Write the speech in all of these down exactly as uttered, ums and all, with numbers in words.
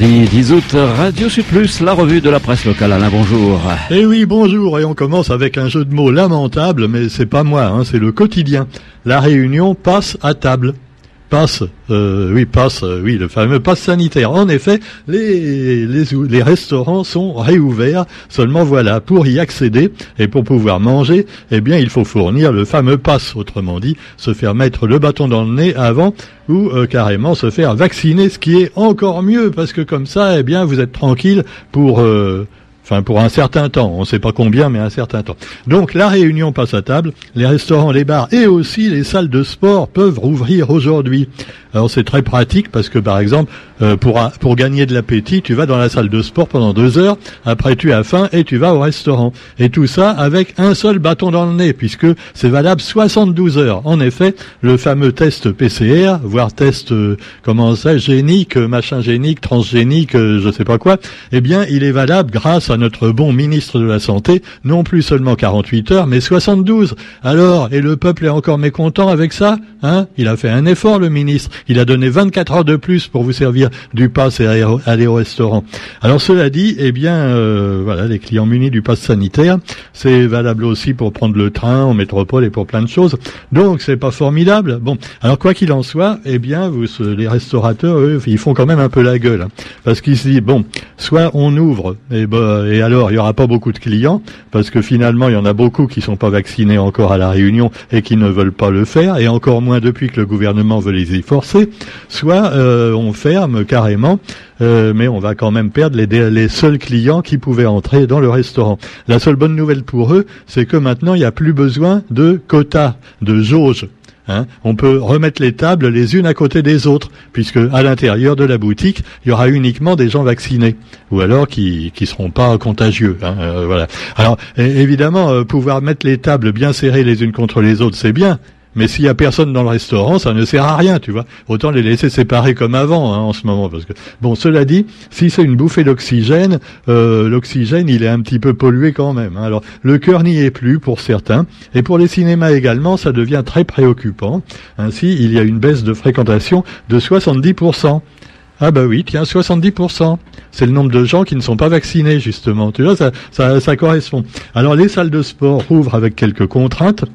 mardi dix août, Radio Sud Plus, la revue de la presse locale. Alain, bonjour. Eh oui, bonjour. Et on commence avec un jeu de mots lamentable, mais c'est pas moi, hein, c'est le quotidien. La Réunion passe à table. Passe, euh, oui, passe, euh, oui, le fameux passe sanitaire. En effet, les, les, les restaurants sont réouverts. Seulement voilà, pour y accéder et pour pouvoir manger, eh bien, il faut fournir le fameux passe. Autrement dit, se faire mettre le bâton dans le nez avant ou euh, carrément se faire vacciner, ce qui est encore mieux parce que comme ça, eh bien, vous êtes tranquille pour... Euh, Enfin, pour un certain temps, on ne sait pas combien, mais un certain temps. Donc, la Réunion passe à table, les restaurants, les bars et aussi les salles de sport peuvent rouvrir aujourd'hui. Alors, c'est très pratique parce que, par exemple, euh, pour, pour gagner de l'appétit, tu vas dans la salle de sport pendant deux heures, après tu as faim et tu vas au restaurant. Et tout ça avec un seul bâton dans le nez, puisque c'est valable soixante-douze heures. En effet, le fameux test P C R, voire test, euh, comment ça, génique, machin génique, transgénique, euh, je ne sais pas quoi, eh bien, il est valable grâce à notre bon ministre de la Santé, non plus seulement quarante-huit heures, mais soixante-douze. Alors, et le peuple est encore mécontent avec ça, hein? Il a fait un effort, le ministre. Il a donné vingt-quatre heures de plus pour vous servir du pass et aller au restaurant. Alors, cela dit, eh bien, euh, voilà, les clients munis du pass sanitaire, c'est valable aussi pour prendre le train en métropole et pour plein de choses. Donc, c'est pas formidable. Bon, alors, quoi qu'il en soit, eh bien, vous, les restaurateurs, eux, ils font quand même un peu la gueule, hein, parce qu'ils se disent, bon, soit on ouvre, et ben, et alors, il n'y aura pas beaucoup de clients, parce que finalement, il y en a beaucoup qui ne sont pas vaccinés encore à La Réunion et qui ne veulent pas le faire, et encore moins depuis que le gouvernement veut les y forcer. Soit euh, on ferme carrément, euh, mais on va quand même perdre les, les seuls clients qui pouvaient entrer dans le restaurant. La seule bonne nouvelle pour eux, c'est que maintenant, il n'y a plus besoin de quotas, de jauges. Hein, on peut remettre les tables les unes à côté des autres, puisque à l'intérieur de la boutique, il y aura uniquement des gens vaccinés, ou alors qui qui seront pas contagieux. Hein, euh, voilà. Alors évidemment, euh, pouvoir mettre les tables bien serrées les unes contre les autres, c'est bien. Mais s'il y a personne dans le restaurant, ça ne sert à rien, tu vois. Autant les laisser séparer comme avant, hein, en ce moment, parce que bon, cela dit, si c'est une bouffée d'oxygène, euh, l'oxygène, il est un petit peu pollué quand même. Hein. Alors, le cœur n'y est plus pour certains, et pour les cinémas également, ça devient très préoccupant. Ainsi, il y a une baisse de fréquentation de soixante-dix pour cent. Ah bah oui, tiens, soixante-dix pour cent. C'est le nombre de gens qui ne sont pas vaccinés, justement. Tu vois, ça, ça, ça correspond. Alors, les salles de sport ouvrent avec quelques contraintes.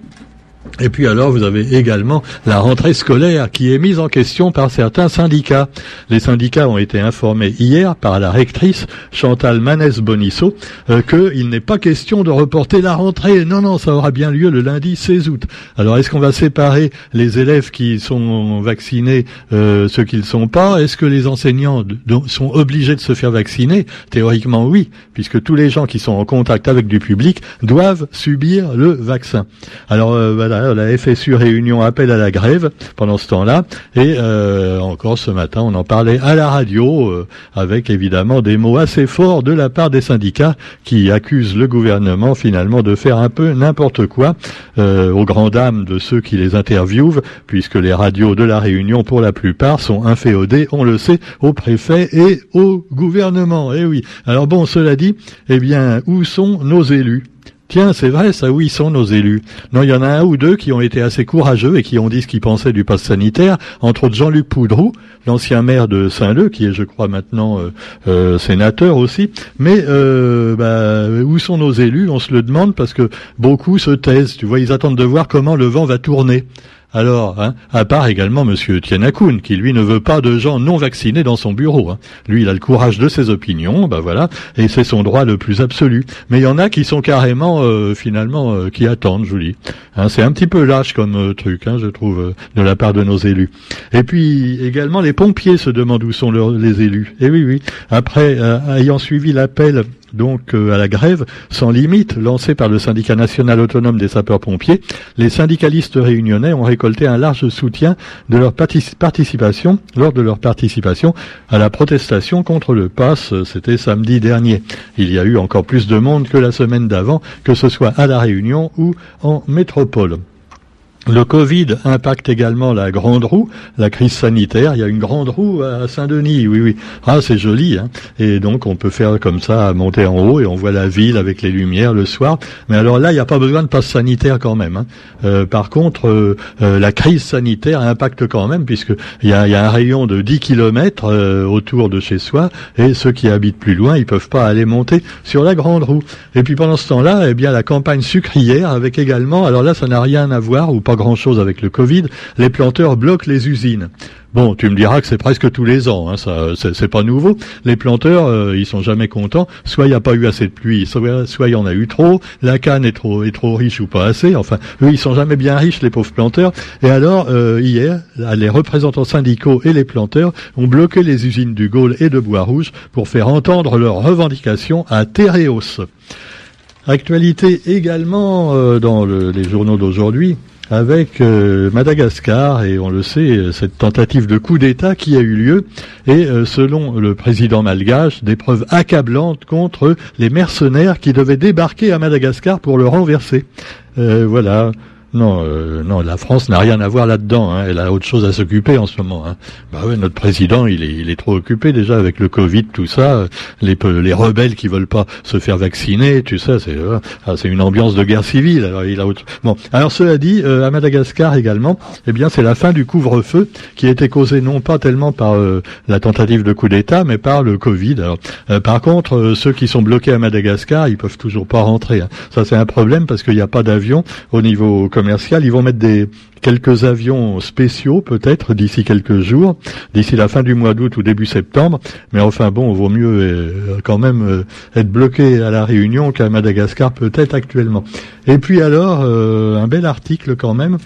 Et puis alors, vous avez également la rentrée scolaire qui est mise en question par certains syndicats. Les syndicats ont été informés hier par la rectrice Chantal Manès-Bonisso euh, qu'il n'est pas question de reporter la rentrée. Non, non, ça aura bien lieu le lundi seize août. Alors, est-ce qu'on va séparer les élèves qui sont vaccinés, euh, ceux qui ne le sont pas? Est-ce que les enseignants d- d- sont obligés de se faire vacciner? Théoriquement, oui, puisque tous les gens qui sont en contact avec du public doivent subir le vaccin. Alors, euh, voilà. La F S U Réunion appelle à la grève pendant ce temps-là et euh, encore ce matin on en parlait à la radio euh, avec évidemment des mots assez forts de la part des syndicats qui accusent le gouvernement finalement de faire un peu n'importe quoi euh, aux grandes dames de ceux qui les interviewent puisque les radios de la Réunion pour la plupart sont inféodées, on le sait, au préfet et au gouvernement. Eh oui. Alors bon, cela dit, eh bien, où sont nos élus ? Tiens, c'est vrai, ça, où ils sont nos élus? Non, il y en a un ou deux qui ont été assez courageux et qui ont dit ce qu'ils pensaient du pass sanitaire, entre autres Jean-Luc Poudroux, l'ancien maire de Saint-Leu, qui est, je crois, maintenant euh, euh, sénateur aussi. Mais euh, bah, où sont nos élus? On se le demande parce que beaucoup se taisent. Tu vois, ils attendent de voir comment le vent va tourner. Alors, hein, à part également Monsieur Tiana Kuhn, qui lui ne veut pas de gens non vaccinés dans son bureau. Hein. Lui, il a le courage de ses opinions, ben voilà, et c'est son droit le plus absolu. Mais il y en a qui sont carrément, euh, finalement, euh, qui attendent, je vous dis. Hein, c'est un petit peu lâche comme euh, truc, hein, je trouve, euh, de la part de nos élus. Et puis également, les pompiers se demandent où sont leurs, les élus. Et oui, oui. Après, euh, ayant suivi l'appel. Donc euh, à la grève sans limite lancée par le syndicat national autonome des sapeurs-pompiers, les syndicalistes réunionnais ont récolté un large soutien de leur partic- participation lors de leur participation à la protestation contre le pass. C'était samedi dernier. Il y a eu encore plus de monde que la semaine d'avant, que ce soit à La Réunion ou en métropole. Le Covid impacte également la grande roue, la crise sanitaire. Il y a une grande roue à Saint-Denis, oui, oui. Ah, c'est joli, hein. Et donc, on peut faire comme ça, monter en haut, et on voit la ville avec les lumières le soir. Mais alors là, il n'y a pas besoin de passe sanitaire quand même, hein. Euh, par contre, euh, euh, la crise sanitaire impacte quand même, puisque il y a, y a un rayon de dix kilomètres euh, autour de chez soi, et ceux qui habitent plus loin, ils peuvent pas aller monter sur la grande roue. Et puis pendant ce temps-là, eh bien, la campagne sucrière avec également, alors là, ça n'a rien à voir, ou pas grand-chose avec le Covid, les planteurs bloquent les usines. Bon, tu me diras que c'est presque tous les ans, hein, ça, c'est, c'est pas nouveau. Les planteurs, euh, ils sont jamais contents. Soit il n'y a pas eu assez de pluie, soit, soit il y en a eu trop. La canne est trop, est trop riche ou pas assez. Enfin, eux, ils sont jamais bien riches, les pauvres planteurs. Et alors, euh, hier, les représentants syndicaux et les planteurs ont bloqué les usines du Gaulle et de Bois-Rouge pour faire entendre leurs revendications à Tereos. Actualité également euh, dans le, les journaux d'aujourd'hui. Avec euh, Madagascar, et on le sait, cette tentative de coup d'État qui a eu lieu, et euh, selon le président malgache, des preuves accablantes contre les mercenaires qui devaient débarquer à Madagascar pour le renverser. Euh, voilà. Non, euh, non, la France n'a rien à voir là-dedans, hein. Elle a autre chose à s'occuper en ce moment, hein. Bah ouais, notre président, il est, il est trop occupé déjà avec le Covid, tout ça, les, les rebelles qui veulent pas se faire vacciner, tout ça, c'est, euh, ah, c'est une ambiance de guerre civile. Alors il a autre. Bon, alors cela dit, euh, à Madagascar également, eh bien c'est la fin du couvre-feu qui a été causée non pas tellement par euh, la tentative de coup d'État, mais par le Covid. Alors, euh, par contre, euh, ceux qui sont bloqués à Madagascar, ils peuvent toujours pas rentrer, hein. Ça c'est un problème parce qu'il n'y a pas d'avion au niveau commercial. Ils vont mettre des quelques avions spéciaux peut-être d'ici quelques jours, d'ici la fin du mois d'août ou début septembre, mais enfin bon, vaut mieux euh, quand même euh, être bloqué à la Réunion qu'à Madagascar peut-être actuellement. Et puis alors, euh, un bel article quand même,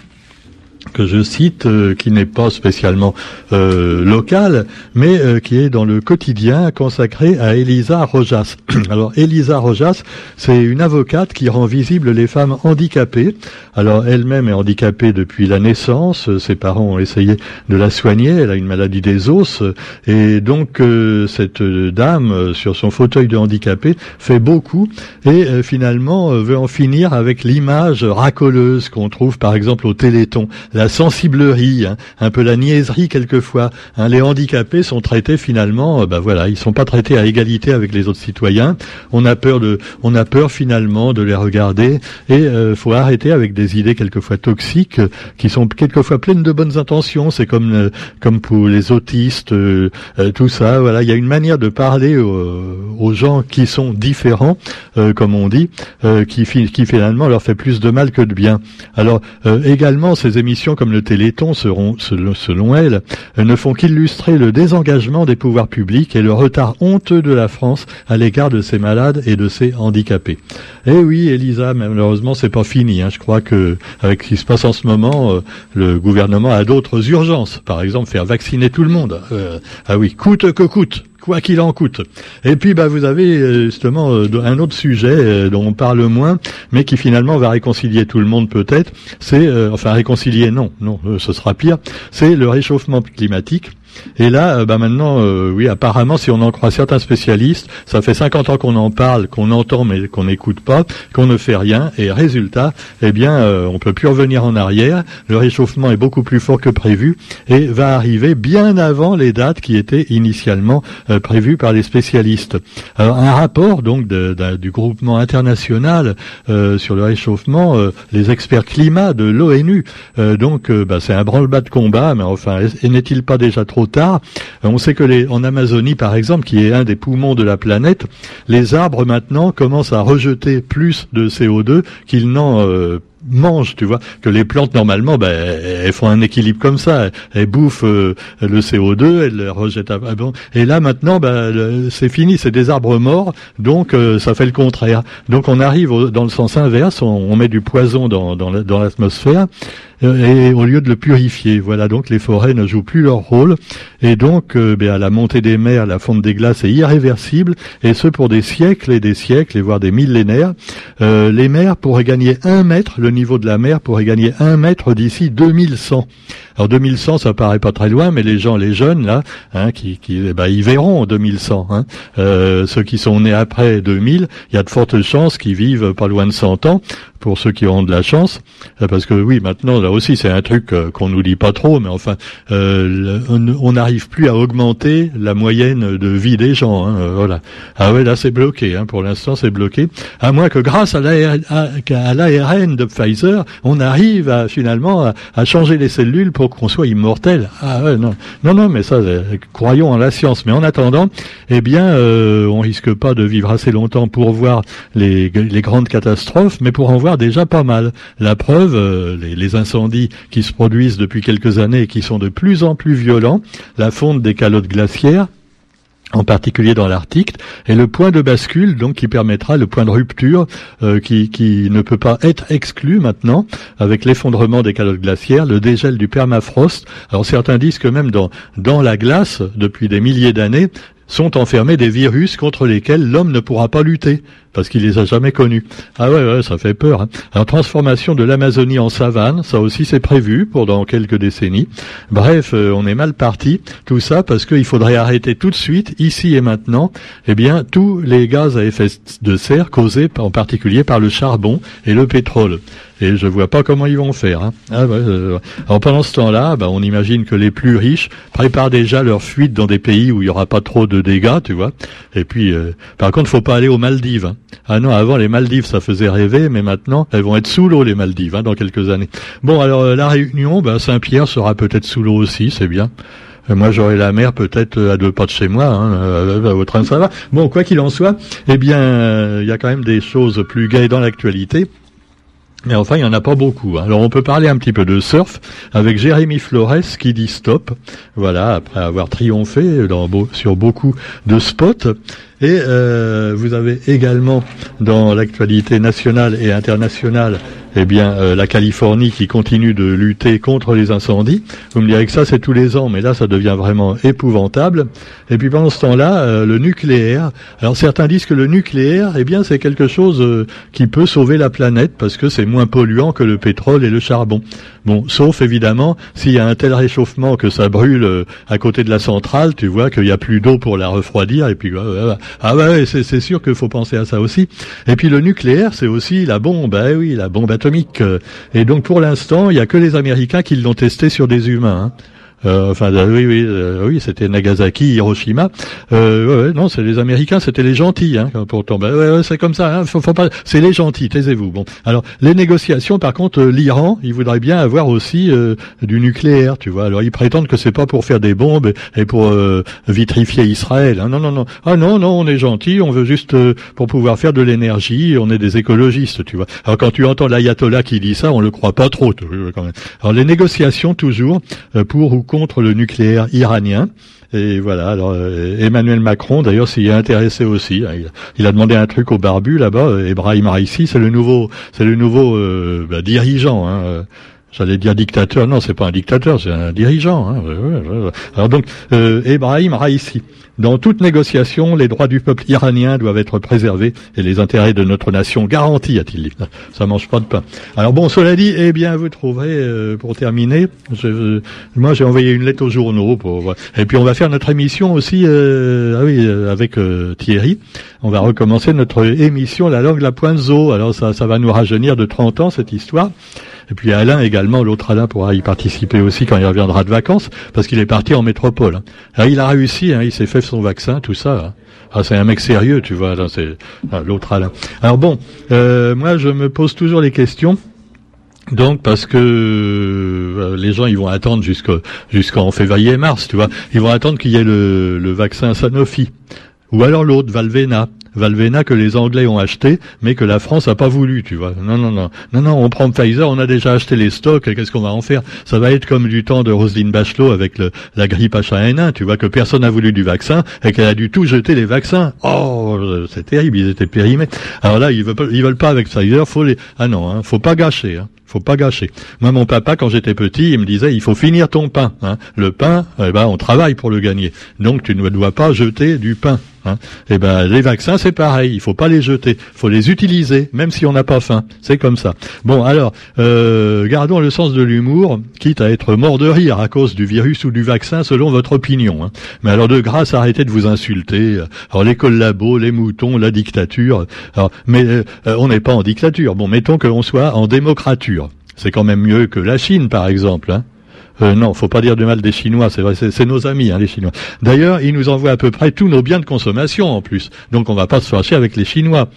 que je cite, euh, qui n'est pas spécialement euh, local, mais euh, qui est dans le quotidien consacré à Elisa Rojas. Alors, Elisa Rojas, c'est une avocate qui rend visibles les femmes handicapées. Alors, elle-même est handicapée depuis la naissance. Ses parents ont essayé de la soigner. Elle a une maladie des os. Et donc, euh, cette dame, sur son fauteuil de handicapée, fait beaucoup et euh, finalement euh, veut en finir avec l'image racoleuse qu'on trouve, par exemple, au Téléthon. La sensiblerie, hein, un peu la niaiserie quelquefois. Hein, les handicapés sont traités finalement, euh, ben voilà, ils sont pas traités à égalité avec les autres citoyens. On a peur de, on a peur finalement de les regarder. Et euh, faut arrêter avec des idées quelquefois toxiques, euh, qui sont quelquefois pleines de bonnes intentions. C'est comme, euh, comme pour les autistes, euh, euh, tout ça. Voilà, il y a une manière de parler aux, aux gens qui sont différents, euh, comme on dit, euh, qui, qui finalement leur fait plus de mal que de bien. Alors euh, également ces émissions comme le Téléthon seront, selon elle, ne font qu'illustrer le désengagement des pouvoirs publics et le retard honteux de la France à l'égard de ses malades et de ses handicapés. Eh oui, Elisa, malheureusement, c'est pas fini, hein. Je crois que, avec ce qui se passe en ce moment, euh, le gouvernement a d'autres urgences. Par exemple, faire vacciner tout le monde. Euh, ah oui, coûte que coûte. Quoi qu'il en coûte. Et puis, bah, vous avez justement un autre sujet dont on parle moins, mais qui finalement va réconcilier tout le monde peut-être. C'est, euh, enfin, réconcilier, non, non, ce sera pire. C'est le réchauffement climatique. Et là, bah maintenant, euh, oui, apparemment, si on en croit certains spécialistes, ça fait cinquante ans qu'on en parle, qu'on entend, mais qu'on n'écoute pas, qu'on ne fait rien. Et résultat, eh bien, euh, on peut plus revenir en arrière. Le réchauffement est beaucoup plus fort que prévu et va arriver bien avant les dates qui étaient initialement euh, prévues par les spécialistes. Alors, un rapport donc de, de, du groupement international euh, sur le réchauffement, euh, les experts climat de l'ONU. Euh, donc, euh, bah, c'est un branle-bas de combat, mais enfin, n'est-il pas déjà trop tard. On sait que les, en Amazonie, par exemple, qui est un des poumons de la planète, les arbres maintenant commencent à rejeter plus de C O deux qu'ils n'en euh mangent, tu vois, que les plantes normalement, ben, elles font un équilibre comme ça, elles bouffent euh, le C O deux, elles le rejettent. À... Et là maintenant, ben, le, c'est fini, c'est des arbres morts, donc euh, ça fait le contraire. Donc on arrive au, dans le sens inverse, on, on met du poison dans, dans, la, dans l'atmosphère euh, et au lieu de le purifier, voilà. Donc les forêts ne jouent plus leur rôle et donc euh, ben, à la montée des mers, la fonte des glaces est irréversible et ce pour des siècles et des siècles et voire des millénaires. Euh, les mers pourraient gagner un mètre, le niveau de la mer pourrait gagner un mètre d'ici deux mille cent. Alors deux mille cent, ça paraît pas très loin, mais les gens, les jeunes là, hein, qui, qui, eh ben, ils verront en deux mille cent. Hein. Euh, ceux qui sont nés après deux mille, il y a de fortes chances qu'ils vivent pas loin de cent ans. Pour ceux qui auront de la chance, parce que oui, maintenant, là aussi, c'est un truc qu'on nous dit pas trop, mais enfin, euh, on n'arrive plus à augmenter la moyenne de vie des gens, hein, voilà. Ah ouais, là, c'est bloqué, hein, pour l'instant, c'est bloqué, à moins que grâce à l'A R N, à, à l'A R N de Pfizer, on arrive à, finalement à, à changer les cellules pour qu'on soit immortel. Ah ouais, non, non, non, mais ça, croyons en la science. Mais en attendant, eh bien, euh, on risque pas de vivre assez longtemps pour voir les, les grandes catastrophes, mais pour en voir déjà pas mal. La preuve, euh, les, les incendies qui se produisent depuis quelques années et qui sont de plus en plus violents, la fonte des calottes glaciaires, en particulier dans l'Arctique, et le point de bascule donc qui permettra, le point de rupture euh, qui, qui ne peut pas être exclu maintenant, avec l'effondrement des calottes glaciaires, le dégel du permafrost. Alors certains disent que même dans, dans la glace, depuis des milliers d'années, sont enfermés des virus contre lesquels l'homme ne pourra pas lutter, parce qu'il les a jamais connus. Ah ouais, ouais, ça fait peur, hein. Alors, transformation de l'Amazonie en savane, ça aussi c'est prévu pour dans quelques décennies. Bref, euh, on est mal parti, tout ça, parce qu'il faudrait arrêter tout de suite, ici et maintenant, eh bien, tous les gaz à effet de serre causés en particulier par le charbon et le pétrole. Et je vois pas comment ils vont faire, hein. Ah ouais, euh, alors pendant ce temps-là, bah, on imagine que les plus riches préparent déjà leur fuite dans des pays où il y aura pas trop de dégâts, tu vois. Et puis, euh, par contre, faut pas aller aux Maldives, hein. Ah non, avant les Maldives, ça faisait rêver, mais maintenant, elles vont être sous l'eau les Maldives, hein, dans quelques années. Bon, alors euh, la Réunion, bah, Saint-Pierre sera peut-être sous l'eau aussi, c'est bien. Moi, j'aurai la mer peut-être à deux pas de chez moi, hein, au train, ça va. Bon, quoi qu'il en soit, eh bien, il euh, y a quand même des choses plus gaies dans l'actualité. Mais enfin, il n'y en a pas beaucoup, hein. Alors, on peut parler un petit peu de surf avec Jérémy Flores qui dit stop. Voilà, après avoir triomphé dans, sur beaucoup de spots. Et euh, vous avez également dans l'actualité nationale et internationale, eh bien, euh, la Californie qui continue de lutter contre les incendies. Vous me direz que ça, c'est tous les ans, mais là, ça devient vraiment épouvantable. Et puis pendant ce temps-là, euh, le nucléaire. Alors certains disent que le nucléaire, eh bien, c'est quelque chose euh, qui peut sauver la planète parce que c'est moins polluant que le pétrole et le charbon. Bon, sauf évidemment s'il y a un tel réchauffement que ça brûle euh, à côté de la centrale, tu vois, qu'il y a plus d'eau pour la refroidir, et puis euh, euh, ah ouais, c'est, c'est sûr qu'il faut penser à ça aussi. Et puis le nucléaire, c'est aussi la bombe, eh oui, la bombe atomique. Et donc pour l'instant, il n'y a que les Américains qui l'ont testé sur des humains, hein. Euh, enfin, euh, oui, oui, euh, oui, c'était Nagasaki, Hiroshima. Euh, ouais, non, c'est les Américains, c'était les gentils, hein, pourtant. Ben, ouais, ouais, c'est comme ça, hein, faut, faut pas. C'est les gentils, taisez-vous. Bon, alors les négociations, par contre, euh, l'Iran, il voudrait bien avoir aussi euh, du nucléaire, tu vois. Alors ils prétendent que c'est pas pour faire des bombes et pour euh, vitrifier Israël. Hein. Non, non, non. Ah non, non, on est gentils, on veut juste euh, pour pouvoir faire de l'énergie. On est des écologistes, tu vois. Alors quand tu entends l'ayatollah qui dit ça, on le croit pas trop, quand même. Alors les négociations toujours euh, pour ou contre le nucléaire iranien. Et voilà, alors euh, Emmanuel Macron, d'ailleurs, s'y est intéressé aussi. Hein, il, il a demandé un truc au barbu, là-bas. Ebrahim Raisi, c'est le nouveau, c'est le nouveau euh, bah, dirigeant, hein, euh. J'allais dire dictateur, non, c'est pas un dictateur, c'est un dirigeant. Hein. Alors donc, euh, Ebrahim Raisi. Dans toute négociation, les droits du peuple iranien doivent être préservés et les intérêts de notre nation garantis, a-t-il dit. Ça mange pas de pain. Alors bon, cela dit, eh bien, vous trouverez, euh, pour terminer, je, euh, moi j'ai envoyé une lettre aux journaux pour. Et puis on va faire notre émission aussi, euh, ah oui, euh, avec euh, Thierry. On va recommencer notre émission La langue, la pointe zoo. Alors ça, ça va nous rajeunir de trente ans cette histoire. Et puis Alain également, l'autre Alain pourra y participer aussi quand il reviendra de vacances, parce qu'il est parti en métropole. Là, il a réussi, hein, il s'est fait son vaccin, tout ça. Ah, c'est un mec sérieux, tu vois, là, c'est ah, l'autre Alain. Alors bon, euh, moi je me pose toujours les questions. Donc parce que euh, les gens ils vont attendre jusqu'au, jusqu'en février mars, tu vois, ils vont attendre qu'il y ait le, le vaccin Sanofi. Ou alors l'autre, Valneva. Valneva que les Anglais ont acheté, mais que la France a pas voulu, tu vois. Non, non, non. Non, non, on prend Pfizer, on a déjà acheté les stocks, et qu'est-ce qu'on va en faire? Ça va être comme du temps de Roselyne Bachelot avec le, la grippe H un N un, tu vois, que personne n'a voulu du vaccin, et qu'elle a dû tout jeter les vaccins. Oh, c'est terrible, ils étaient périmés. Alors là, ils veulent pas, ils veulent pas avec Pfizer, faut les, ah non, hein, faut pas gâcher, hein. faut pas gâcher. Moi, mon papa, quand j'étais petit, il me disait, il faut finir ton pain. Hein. Le pain, eh ben, on travaille pour le gagner. Donc, tu ne dois pas jeter du pain. Hein. Eh ben, les vaccins, c'est pareil. Il faut pas les jeter. Faut les utiliser, même si on n'a pas faim. C'est comme ça. Bon, alors, euh, gardons le sens de l'humour, quitte à être mort de rire à cause du virus ou du vaccin, selon votre opinion. Hein. Mais alors, de grâce, arrêtez de vous insulter. Alors, les collabos, les moutons, la dictature. Alors, mais euh, on n'est pas en dictature. Bon, mettons que l'on soit en démocrature. C'est quand même mieux que la Chine, par exemple, hein. Euh, non, faut pas dire du mal des Chinois, c'est vrai, c'est, c'est nos amis, hein, les Chinois. D'ailleurs, ils nous envoient à peu près tous nos biens de consommation, en plus. Donc, on va pas se fâcher avec les Chinois.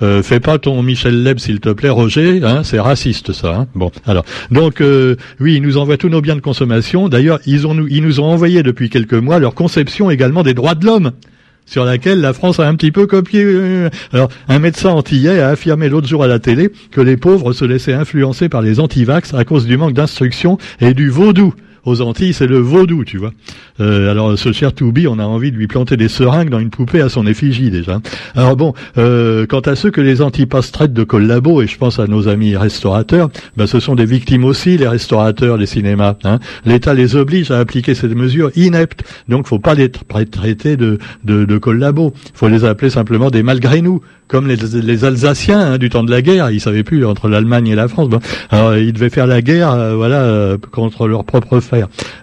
Euh, fais pas ton Michel Leb, s'il te plaît, Roger, hein, c'est raciste, ça, hein. Bon, alors. Donc, euh, oui, ils nous envoient tous nos biens de consommation. D'ailleurs, ils ont, ils nous ont envoyé depuis quelques mois leur conception également des droits de l'homme, sur laquelle la France a un petit peu copié. Alors, un médecin antillais a affirmé l'autre jour à la télé que les pauvres se laissaient influencer par les antivax à cause du manque d'instruction et du vaudou. Aux Antilles, c'est le vaudou, tu vois. Euh, alors, ce cher Toubi, on a envie de lui planter des seringues dans une poupée à son effigie, déjà. Alors bon, euh, quant à ceux que les antipasses traitent de collabos, et je pense à nos amis restaurateurs, ben, ce sont des victimes aussi, les restaurateurs, les cinémas. Hein. L'État les oblige à appliquer ces mesures ineptes. Donc, faut pas les tra- traiter de, de, de collabos. Faut les appeler simplement des malgré nous, comme les, les Alsaciens, hein, du temps de la guerre. Ils savaient plus, entre l'Allemagne et la France. Bon. Alors, ils devaient faire la guerre, euh, voilà, euh, contre leur propre faire.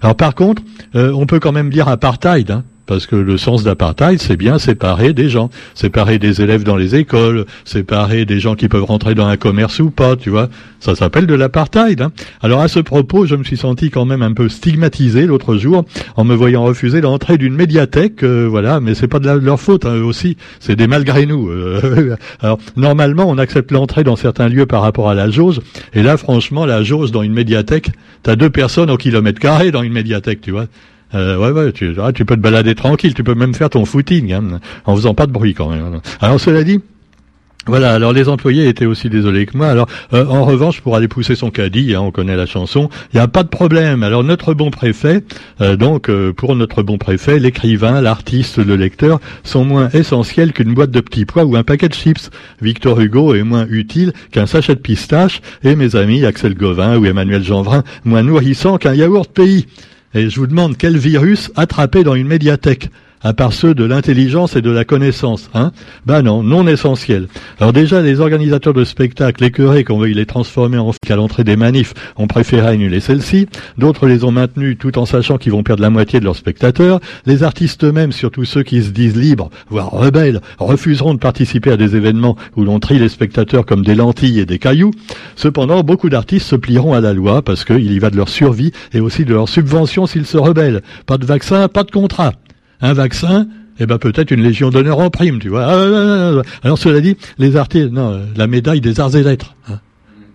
Alors par contre, euh, on peut quand même dire apartheid, hein, parce que le sens d'apartheid, c'est bien séparer des gens, séparer des élèves dans les écoles, séparer des gens qui peuvent rentrer dans un commerce ou pas, tu vois. Ça s'appelle de l'apartheid. Hein. Alors à ce propos, je me suis senti quand même un peu stigmatisé l'autre jour en me voyant refuser l'entrée d'une médiathèque, euh, voilà, mais c'est pas de, la, de leur faute, hein, eux aussi, c'est des malgré nous. Euh, alors normalement, on accepte l'entrée dans certains lieux par rapport à la jauge, et là franchement, la jauge dans une médiathèque, t'as deux personnes au kilomètre carré dans une médiathèque, tu vois. Euh, ouais, ouais, tu, ah, tu peux te balader tranquille, tu peux même faire ton footing, hein, en faisant pas de bruit quand même. Alors cela dit, voilà, alors les employés étaient aussi désolés que moi. Alors euh, en revanche, pour aller pousser son caddie, hein, on connaît la chanson, il n'y a pas de problème. Alors notre bon préfet, euh, donc euh, pour notre bon préfet, l'écrivain, l'artiste, le lecteur sont moins essentiels qu'une boîte de petits pois ou un paquet de chips. Victor Hugo est moins utile qu'un sachet de pistache, et mes amis Axel Gauvin ou Emmanuel Genvrin, moins nourrissant qu'un yaourt pays. Et je vous demande quel virus attraper dans une médiathèque, à part ceux de l'intelligence et de la connaissance, hein? Ben non, non essentiel. Alors déjà, les organisateurs de spectacles écœurés qu'on veuille les transformer en flics à l'entrée des manifs ont préféré annuler celle-ci. D'autres les ont maintenues tout en sachant qu'ils vont perdre la moitié de leurs spectateurs. Les artistes eux-mêmes, surtout ceux qui se disent libres, voire rebelles, refuseront de participer à des événements où l'on trie les spectateurs comme des lentilles et des cailloux. Cependant, beaucoup d'artistes se plieront à la loi parce qu'il y va de leur survie et aussi de leur subvention s'ils se rebellent. Pas de vaccin, pas de contrat. Un vaccin, eh ben peut-être une légion d'honneur en prime, tu vois. Alors cela dit, les artistes, non, la médaille des arts et lettres. Hein.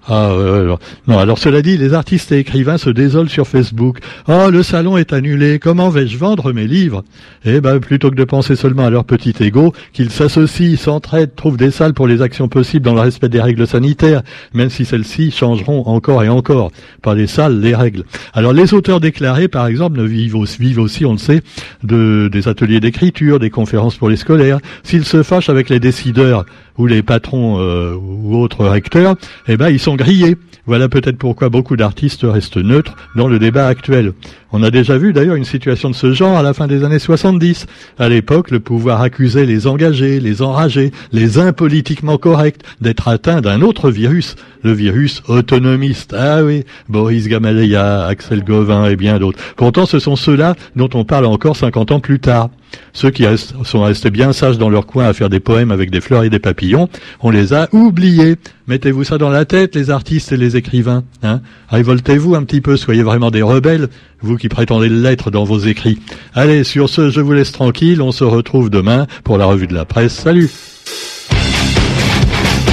Ah, euh, alors, non, alors cela dit, les artistes et écrivains se désolent sur Facebook. « Oh, le salon est annulé, comment vais-je vendre mes livres ?» Eh ben, plutôt que de penser seulement à leur petit égo, qu'ils s'associent, s'entraident, trouvent des salles pour les actions possibles dans le respect des règles sanitaires, même si celles-ci changeront encore et encore, par les salles, les règles. Alors, les auteurs déclarés, par exemple, ne vivent aussi, vivent aussi on le sait, de des ateliers d'écriture, des conférences pour les scolaires. S'ils se fâchent avec les décideurs ou les patrons euh, ou autres recteurs, eh ben, ils sont grillés. Voilà peut-être pourquoi beaucoup d'artistes restent neutres dans le débat actuel. On a déjà vu d'ailleurs une situation de ce genre à la fin des années soixante-dix. À l'époque, le pouvoir accusait les engagés, les enragés, les impolitiquement corrects d'être atteints d'un autre virus, le virus autonomiste. Ah oui, Boris Gamaleya, Axel Gauvin et bien d'autres. Pourtant, ce sont ceux-là dont on parle encore cinquante ans plus tard. Ceux qui restent, sont restés bien sages dans leur coin à faire des poèmes avec des fleurs et des papillons, on les a oubliés. Mettez-vous ça dans la tête, les artistes et les écrivains. Hein. Révoltez-vous un petit peu, soyez vraiment des rebelles, vous qui prétendez l'être dans vos écrits. Allez, sur ce, je vous laisse tranquille, on se retrouve demain pour la revue de la presse. Salut!